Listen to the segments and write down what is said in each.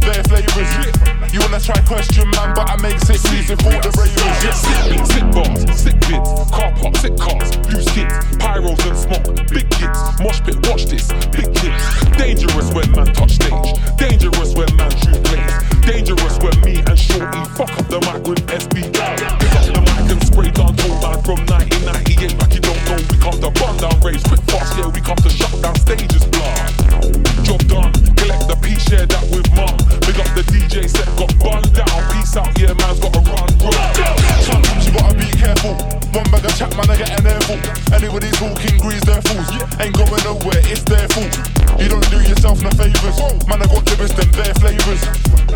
them their flavours. You wanna try question, man, but I make sick music for the ravers. Yeah, sick bars, sick bids, car park, sick cars, loose kids, pyros and smoke, big kids, mosh pit, watch this, big kids. Dangerous when man touch stage, dangerous when man shoot plays, dangerous when me and Shorty fuck up the mic with SB down. Pick up the mic and spray down Told Man from 1998, like you don't know. We come to burn down rage, quick fast, yeah, we come to shut down stages, blah. Job done, collect the piece, share that with mum. Big up the DJ set, got bun down. Peace out, yeah, man's gotta run down. Sometimes you gotta be careful. One bag of chat, man, I get an airful. Anybody's talking grease, they're fools. Ain't going nowhere, it's their fault. You don't do yourself no favours. Man, I got lyrics, them their flavours.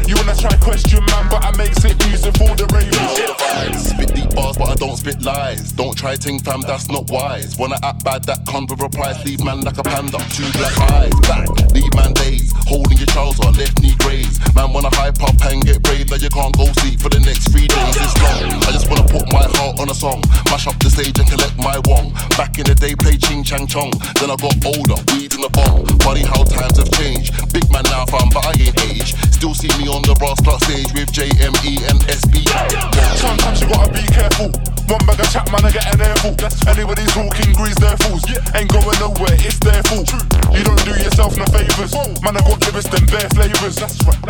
You wanna try question, man, but I make sick music for the ravers. Spit deep bars, but I don't spit lies. Don't try ting, fam, that's not wise. Wanna act bad, that comes with a price. Leave man like a panda, two black eyes. Back, leave man days, holding your trouser, left knee graze. Man wanna hype up and get brave, now you can't go sleep for the next 3 days. It's long. I just wanna put my heart on a song, mash up the stage and collect my wong. Back in the day, play ching chang chong. Then I got older, weed in the bong. Funny how times have changed. Big man now, fam, but I ain't age. Still see me on the brass clock stage with JME and SB. Sometimes you gotta be careful. One bag of chat, man, I get an airful. Anybody's talking grease, they're fools. Ain't going nowhere, it's their fault. You don't do yourself no favour. Man, I got lyrics, them bare flavours.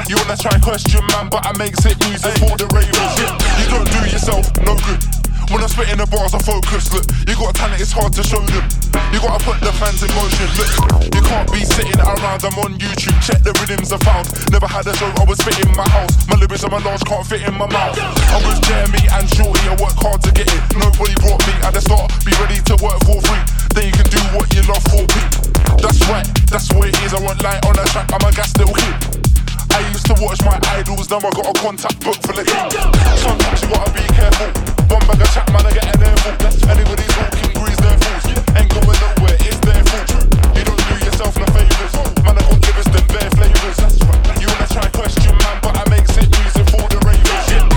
You wanna try question, man, but I make sick music for the ravers. You don't do yourself no good. When I spit in the bars, I focus, look. You got a talent, it's hard to show them. You gotta put the fans in motion, look. You can't be sitting around, I'm on YouTube. Check the rhythms I found. Never had a show, I was fit in my house. My lyrics and my large can't fit in my mouth. I'm with Jeremy and Shorty, I work hard to get it. Nobody brought me at the start. Be ready to work for free. Then you can do what you love for people. That's right, that's what it is. I want light on a track, I'm a gas little kid. I used to watch my idols, now I got a contact book for the king. Sometimes you gotta be careful. One bag of chat, man, I get an airful. Anybody's walking grease, their fools. Ain't going nowhere, it's their fault. You don't do yourself no favours. Man, I got givers, them bare flavours. You wanna try question, man, but I make sick music for the ravers.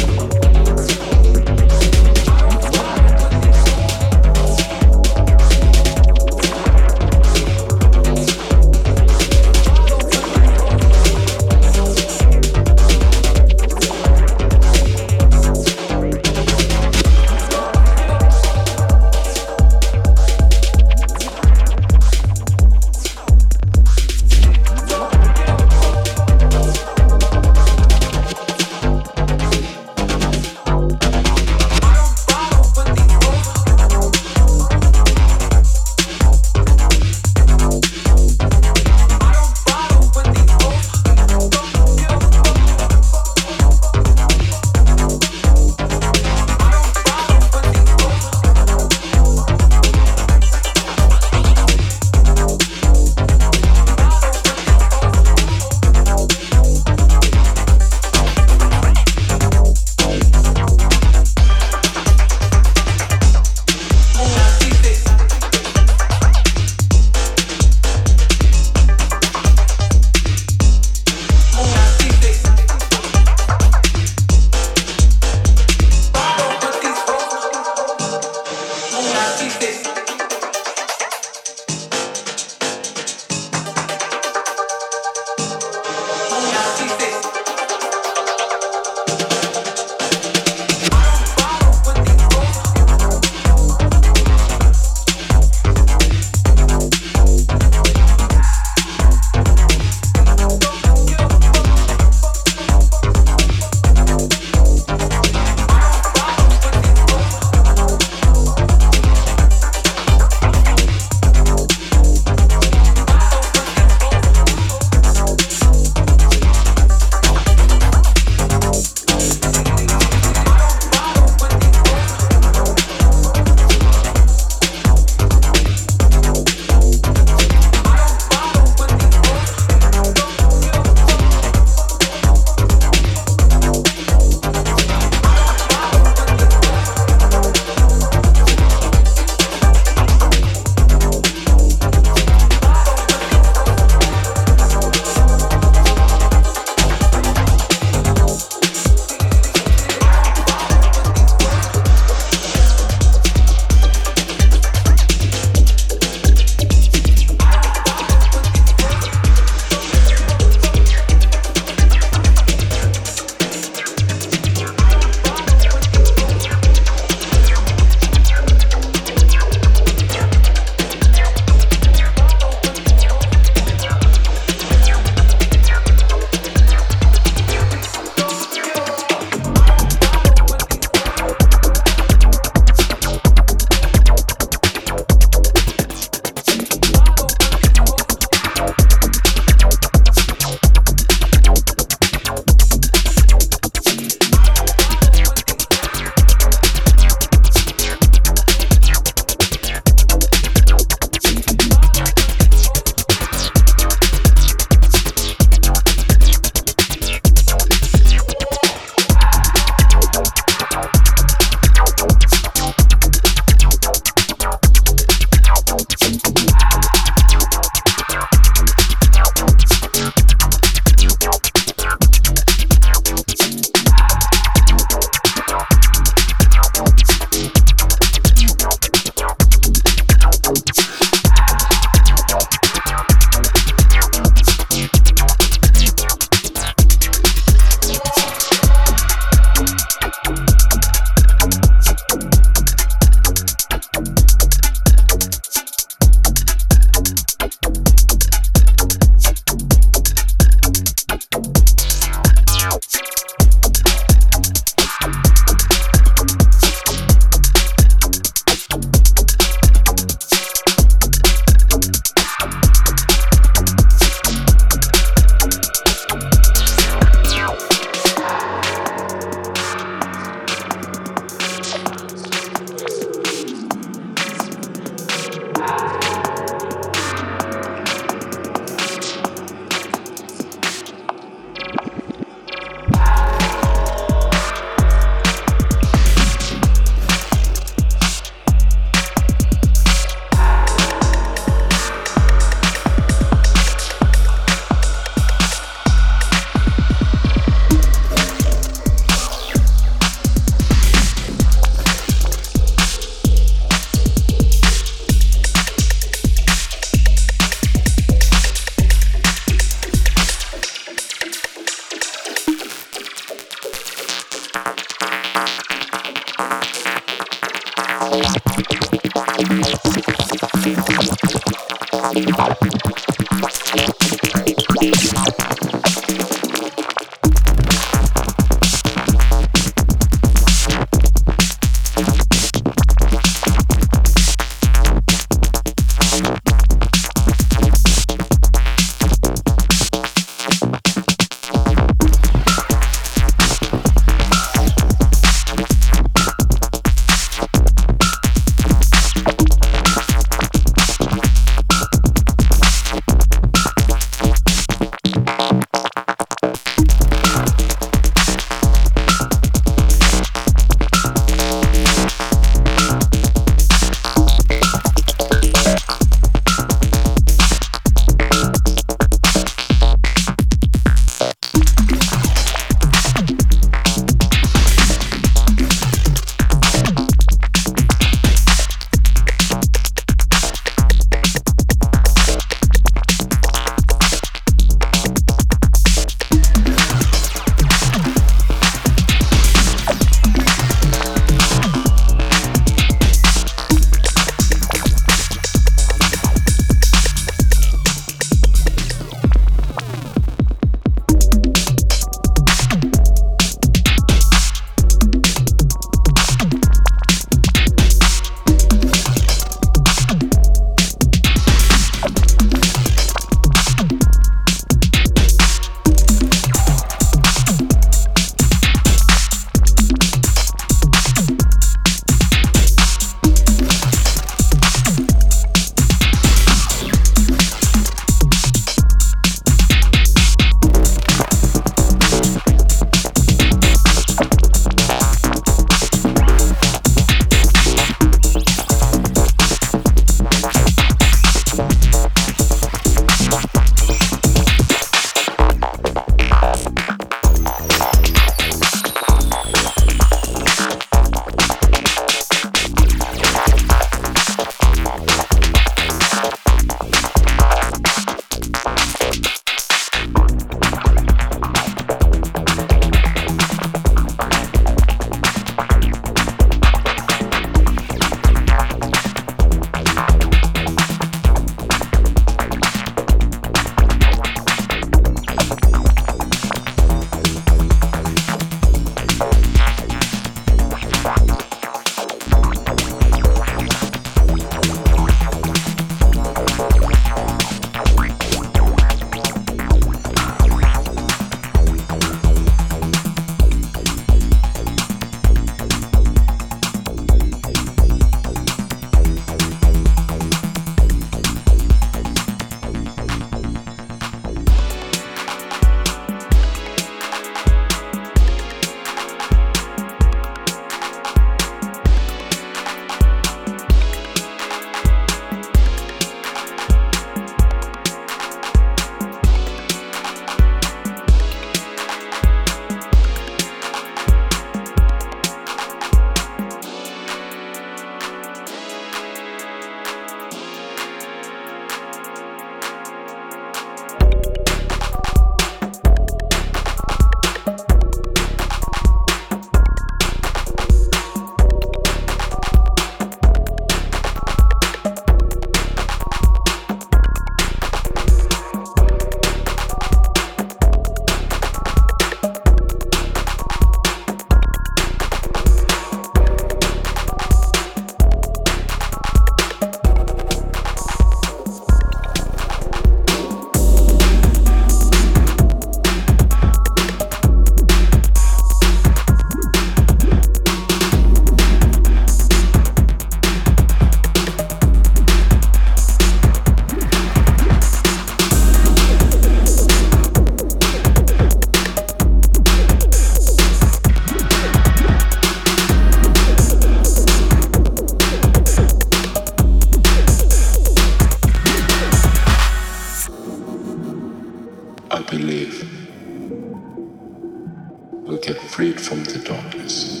freed from the darkness.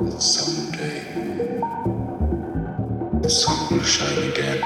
And someday, the sun will shine again.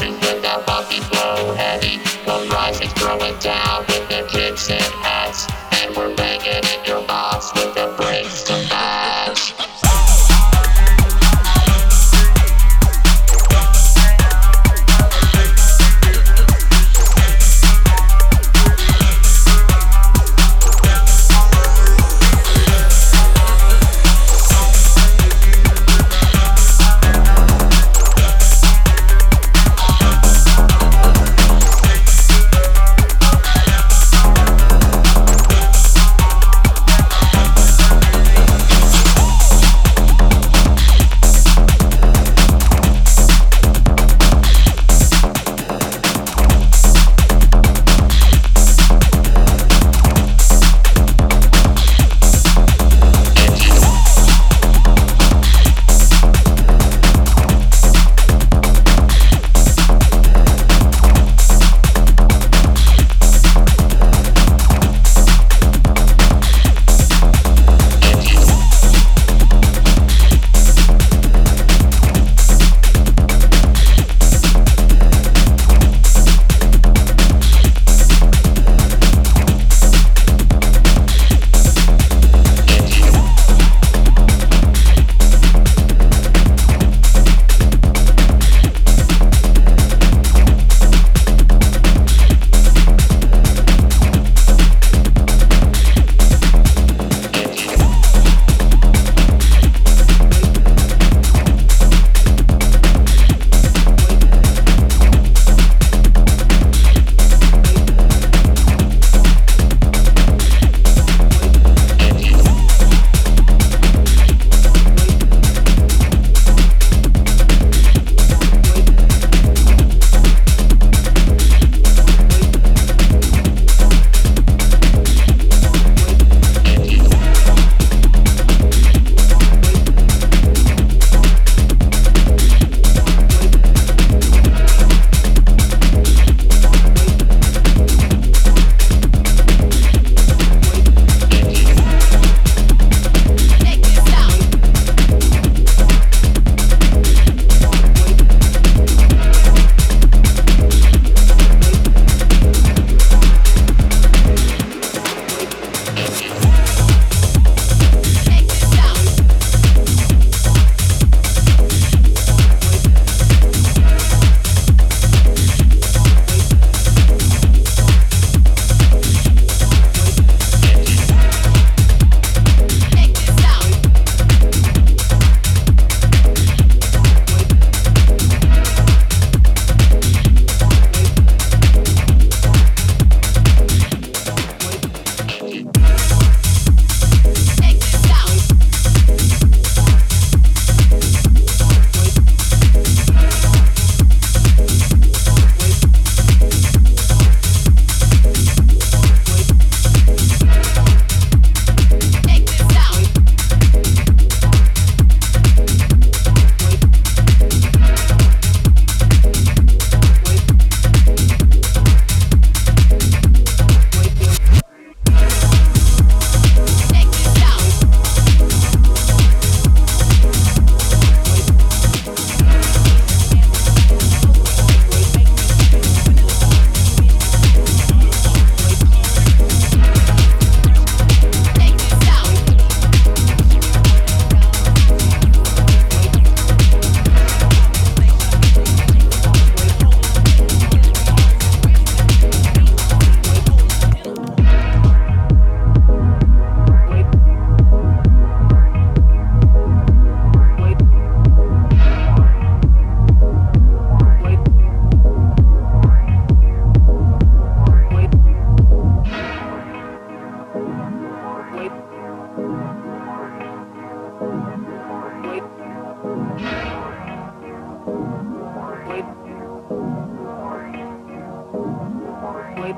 watching when the hockey blow heavy. The rice is throwing down with the kicks and hats, and we're banging in your box with the bricks to match.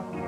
Wait.